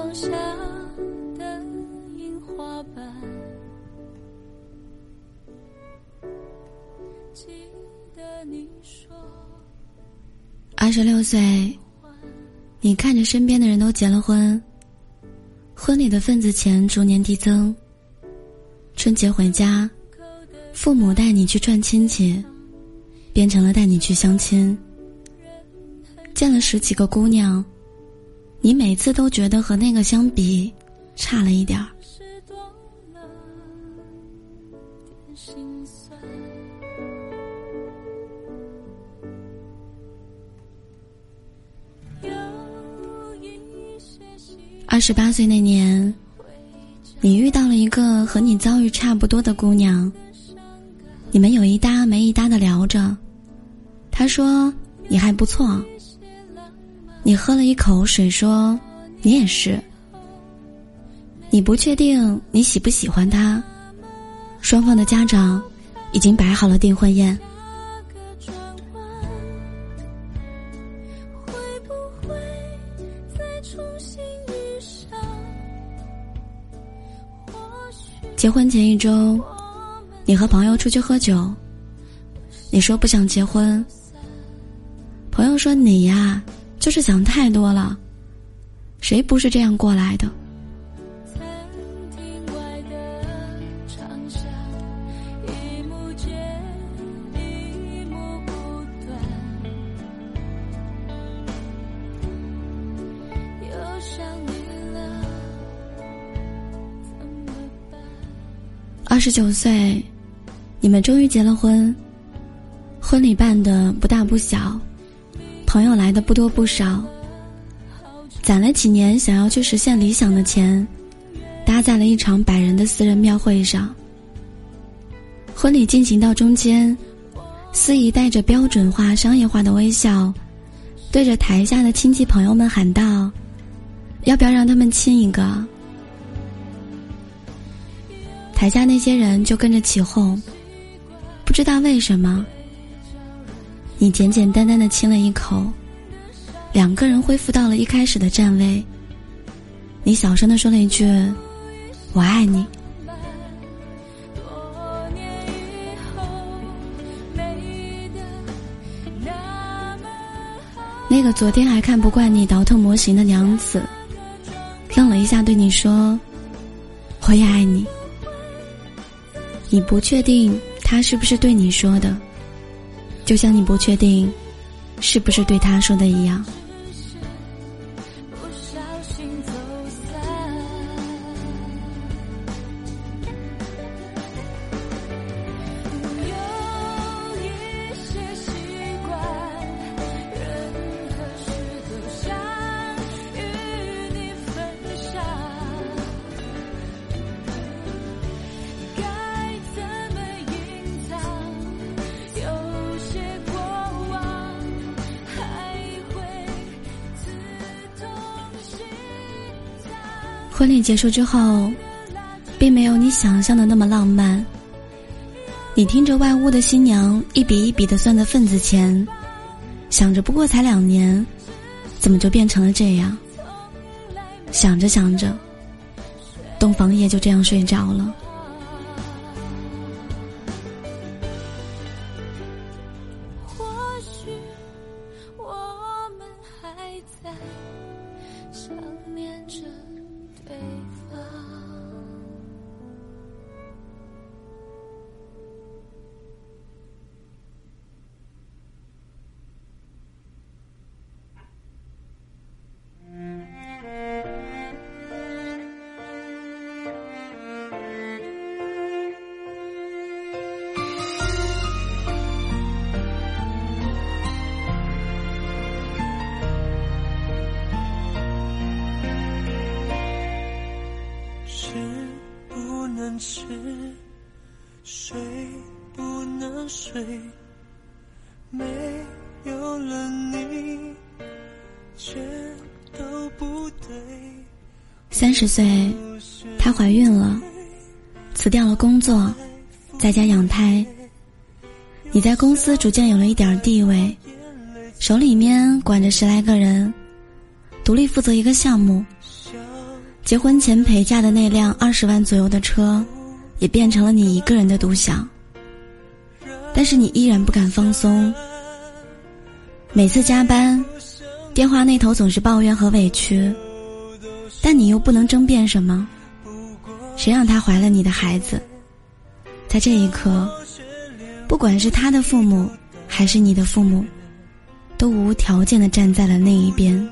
光下的樱花瓣，记得你说。26岁，你看着身边的人都结了婚，婚礼的份子钱逐年递增，春节回家，父母带你去串亲戚，变成了带你去相亲。见了10几个姑娘，你每次都觉得和那个相比差了一点儿。28岁那年，你遇到了一个和你遭遇差不多的姑娘，你们有一搭没一搭的聊着，她说你还不错，你喝了一口水说你也是。你不确定你喜不喜欢他，双方的家长已经摆好了订婚宴。结婚前1周，你和朋友出去喝酒，你说不想结婚，朋友说你呀就是想太多了，谁不是这样过来的。29岁，你们终于结了婚，婚礼办得不大不小，朋友来的不多不少，攒了几年想要去实现理想的钱，搭在了一场100人的私人庙会上。婚礼进行到中间，司仪带着标准化商业化的微笑，对着台下的亲戚朋友们喊道，要不要让他们亲一个。台下那些人就跟着起哄，不知道为什么你简简单单的亲了一口，2个人恢复到了一开始的站位。你小声的说了一句我爱你。那个昨天还看不惯你倒腾模型的娘子愣了一下，对你说我也爱你。你不确定他是不是对你说的，就像你不确定是不是对他说的一样。婚礼结束之后，并没有你想象的那么浪漫。你听着外屋的新娘一笔一笔地算着份子钱，想着不过才2年，怎么就变成了这样？想着想着，洞房夜就这样睡着了。或许我们还在想念着对方。吃睡不能睡，没有了你却都不对。30岁，她怀孕了，辞掉了工作，在家养胎。你在公司逐渐有了一点地位，手里面管着10来个人，独立负责一个项目，结婚前陪嫁的那辆20万左右的车，也变成了你一个人的独享。但是你依然不敢放松，每次加班，电话那头总是抱怨和委屈，但你又不能争辩什么，谁让他怀了你的孩子？在这一刻，不管是他的父母还是你的父母，都无条件地站在了那一边。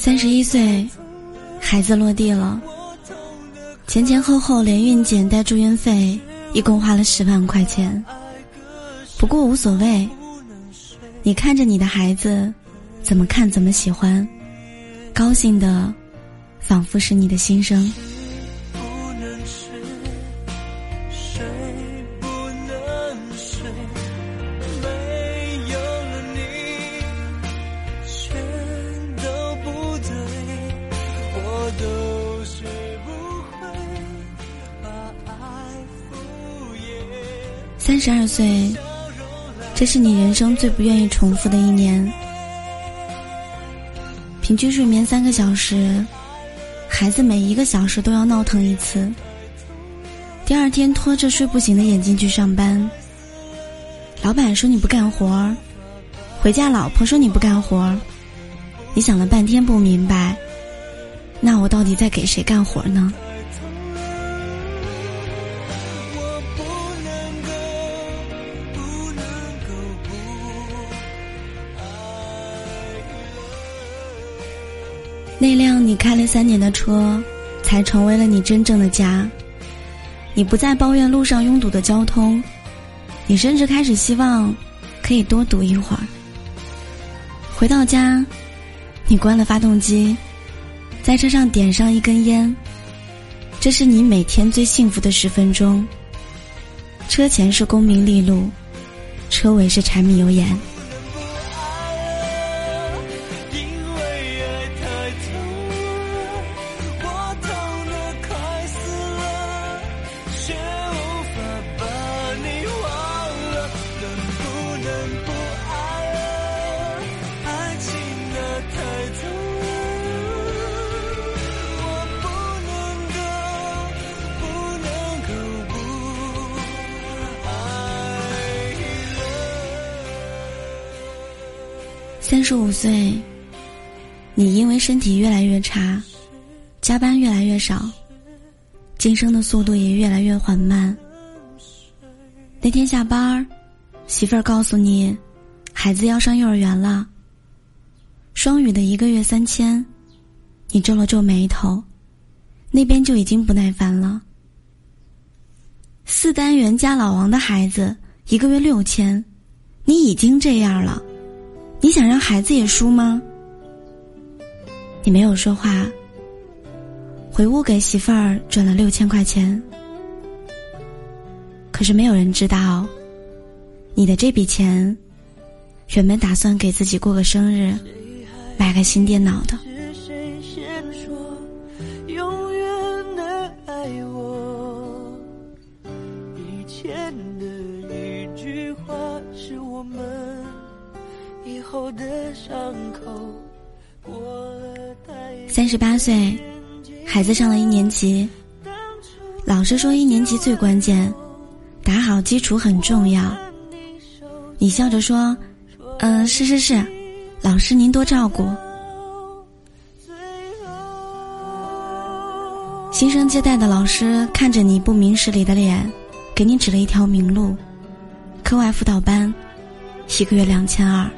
31岁，孩子落地了，前前后后连孕检带住院费一共花了10万块钱。不过无所谓，你看着你的孩子怎么看怎么喜欢，高兴的仿佛是你的心声。32岁，这是你人生最不愿意重复的一年。平均睡眠3个小时，孩子每1个小时都要闹腾一次。第二天拖着睡不醒的眼睛去上班，老板说你不干活，回家老婆说你不干活，你想了半天不明白，那我到底在给谁干活呢？那辆你开了3年的车，才成为了你真正的家。你不再抱怨路上拥堵的交通，你甚至开始希望可以多堵一会儿。回到家，你关了发动机，在车上点上一根烟，这是你每天最幸福的10分钟。车前是功名利禄，车尾是柴米油盐。35岁，你因为身体越来越差，加班越来越少，晋升的速度也越来越缓慢。那天下班，媳妇儿告诉你，孩子要上幼儿园了。双语的1个月3000，你皱了皱眉头，那边就已经不耐烦了。4单元加老王的孩子1个月6000，你已经这样了，你想让孩子也输吗？你没有说话，回屋给媳妇儿转了6000块钱。可是没有人知道，你的这笔钱原本打算给自己过个生日，买个新电脑的。38岁，孩子上了1年级。老师说1年级最关键，打好基础很重要。你笑着说，是，老师您多照顾。新生接待的老师看着你不明事理的脸，给你指了一条明路，课外辅导班，1个月2200。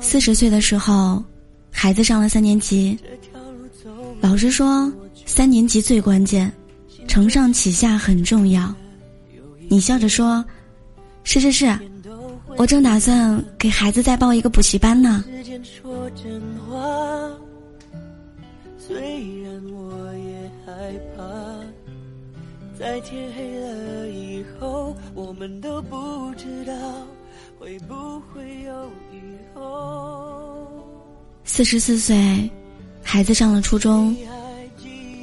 40岁的时候，孩子上了3年级。老师说3年级最关键，承上启下很重要。你笑着说，是，我正打算给孩子再报一个补习班呢。虽然我也害怕，在天黑了以后，我们都不知道会不会有以后？44岁，孩子上了初中。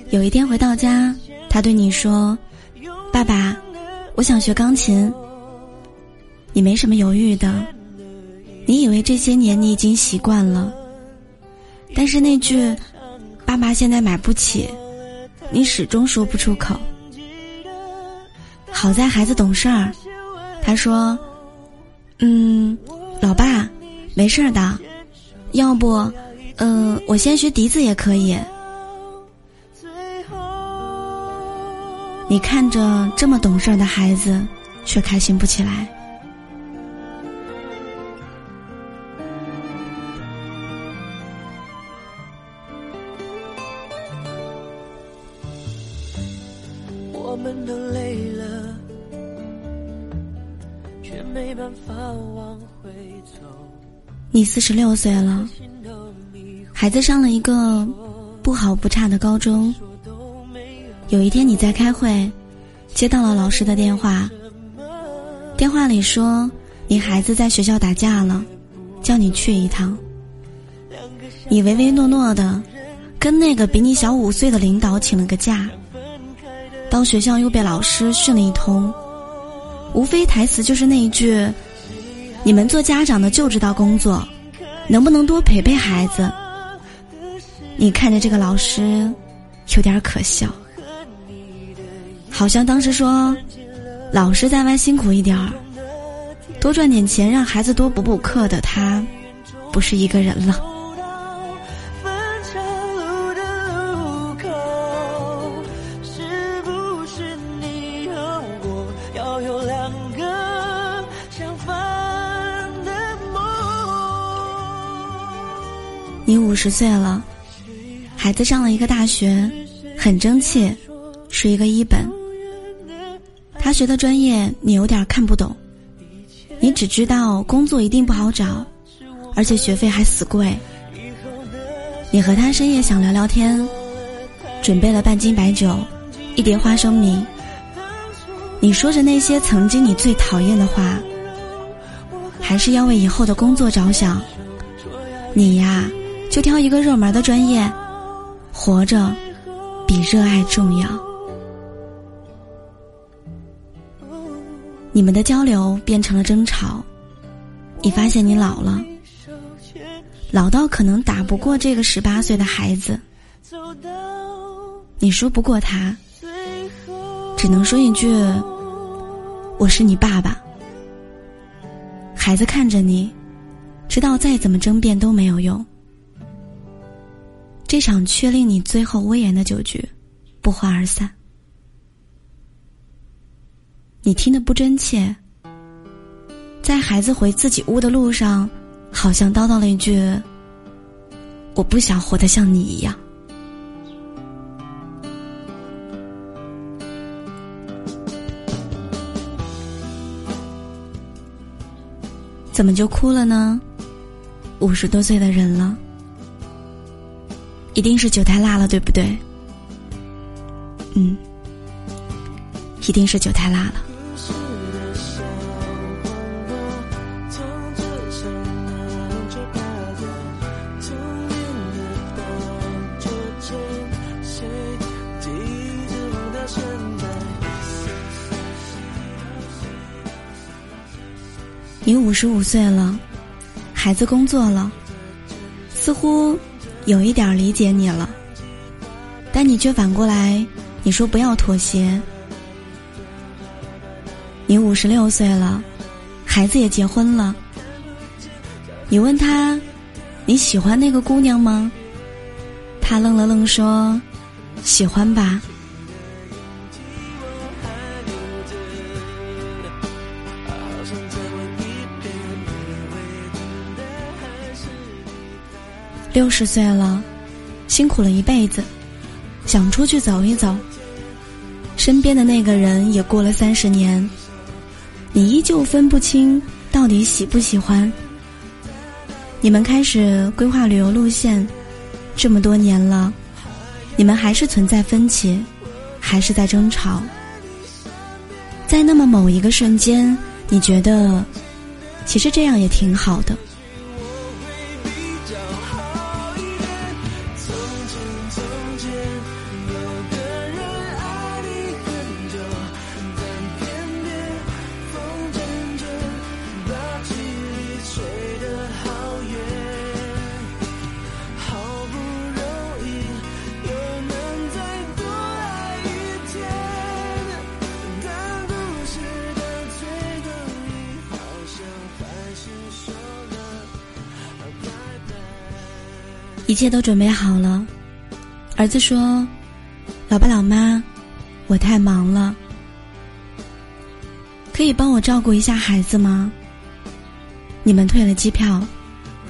有一天回到家，他对你说：“爸爸，我想学钢琴。”你没什么犹豫的，你以为这些年你已经习惯了，但是那句“爸爸现在买不起”，你始终说不出口。好在孩子懂事儿，他说：“老爸，没事儿的，要不，我先学笛子也可以。”你看着这么懂事儿的孩子，却开心不起来。我们都累了，却没办法往回走。你46岁了，孩子上了一个不好不差的高中。有一天你在开会，接到了老师的电话，电话里说你孩子在学校打架了，叫你去一趟。你唯唯诺诺的跟那个比你小5岁的领导请了个假，到学校又被老师训了一通，无非台词就是那一句：“你们做家长的就知道工作，能不能多陪陪孩子？”你看着这个老师，有点可笑，好像当时说：“老师在外辛苦一点儿，多赚点钱让孩子多补补课的他，不是一个人了。”你50岁了，孩子上了一个大学，很争气，是一个1本。他学的专业你有点看不懂，你只知道工作一定不好找，而且学费还死贵。你和他深夜想聊聊天，准备了半斤白酒，一碟花生米。你说着那些曾经你最讨厌的话，还是要为以后的工作着想。你呀，就挑一个热门的专业，活着比热爱重要。你们的交流变成了争吵，你发现你老了，老到可能打不过这个18岁的孩子，你说不过他，只能说一句：“我是你爸爸。”孩子看着你，知道再怎么争辩都没有用。这场确令你最后威严的酒局不欢而散。你听得不真切，在孩子回自己屋的路上，好像叨叨了一句：“我不想活得像你一样。”怎么就哭了呢？50多岁的人了，一定是酒太辣了，对不对？一定是酒太辣了。你55岁了，孩子工作了，似乎有一点理解你了，但你却反过来，你说不要妥协。你56岁了，孩子也结婚了。你问他：“你喜欢那个姑娘吗？”他愣了愣说：“喜欢吧。”60岁了，辛苦了一辈子，想出去走一走。身边的那个人也过了30年，你依旧分不清到底喜不喜欢。你们开始规划旅游路线，这么多年了，你们还是存在分歧，还是在争吵。在那么某一个瞬间，你觉得其实这样也挺好的。一切都准备好了，儿子说：“老爸老妈，我太忙了，可以帮我照顾一下孩子吗？”你们退了机票，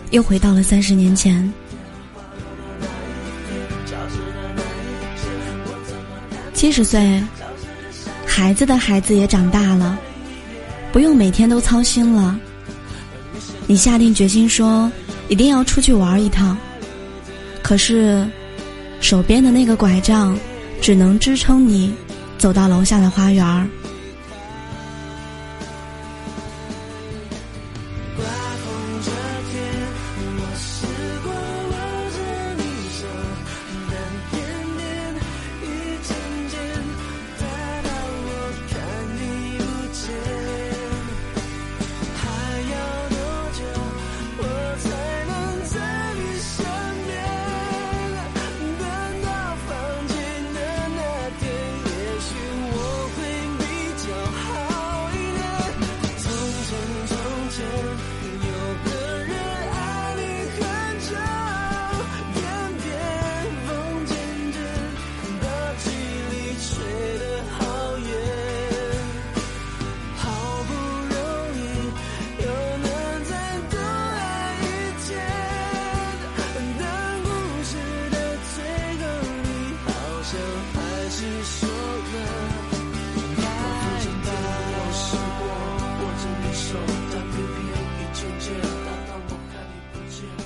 又回到了30年前。70岁，孩子的孩子也长大了，不用每天都操心了。你下定决心说，一定要出去玩一趟。可是手边的那个拐杖只能支撑你走到楼下的花园。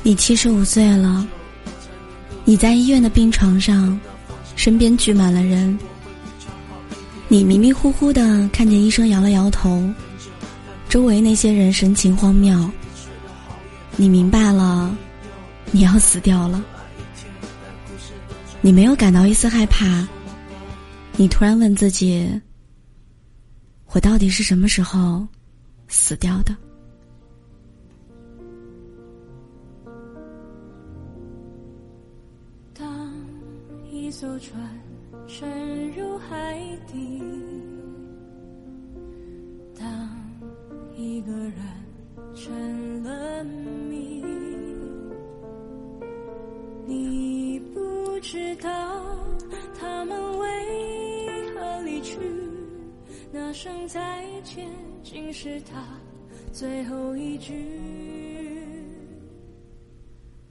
你75岁了，你在医院的病床上，身边聚满了人。你迷迷糊糊的看见医生摇了摇头，周围那些人神情荒谬。你明白了，你要死掉了。你没有感到一丝害怕，你突然问自己，我到底是什么时候死掉的？一艘船沉入海底，当一个人成了谜，你不知道他们为何离去，那声再见竟是他最后一句。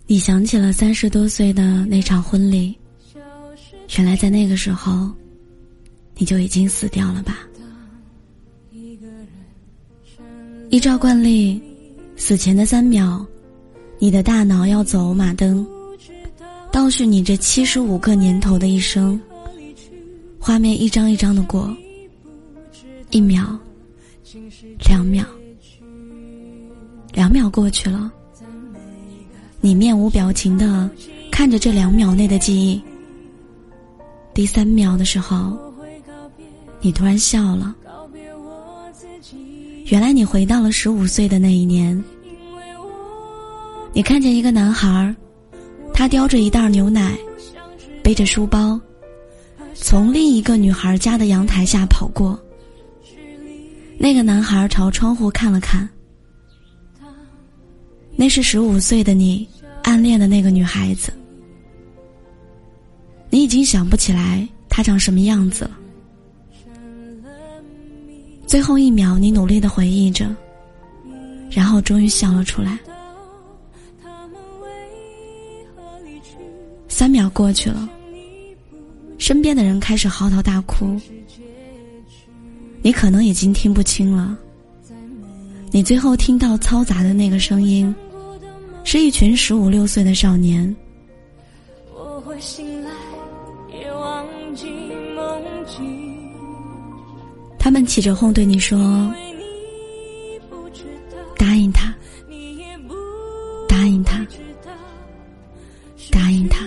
你想起了30多岁的那场婚礼，原来在那个时候你就已经死掉了吧。依照惯例，死前的3秒你的大脑要走马灯，倒叙你这75个年头的一生。画面一张一张的过，1秒2秒，2秒过去了，你面无表情的看着这2秒内的记忆。第3秒的时候，你突然笑了。原来你回到了15岁的那一年。你看见一个男孩，他叼着一袋牛奶，背着书包，从另一个女孩家的阳台下跑过。那个男孩朝窗户看了看，那是15岁的你暗恋的那个女孩子。你已经想不起来他长什么样子了。最后1秒你努力地回忆着，然后终于笑了出来。3秒过去了，身边的人开始嚎啕大哭。你可能已经听不清了，你最后听到嘈杂的那个声音，是一群15、16岁的少年。我会醒来，他们起着哄对你说，答应他。他，答应他。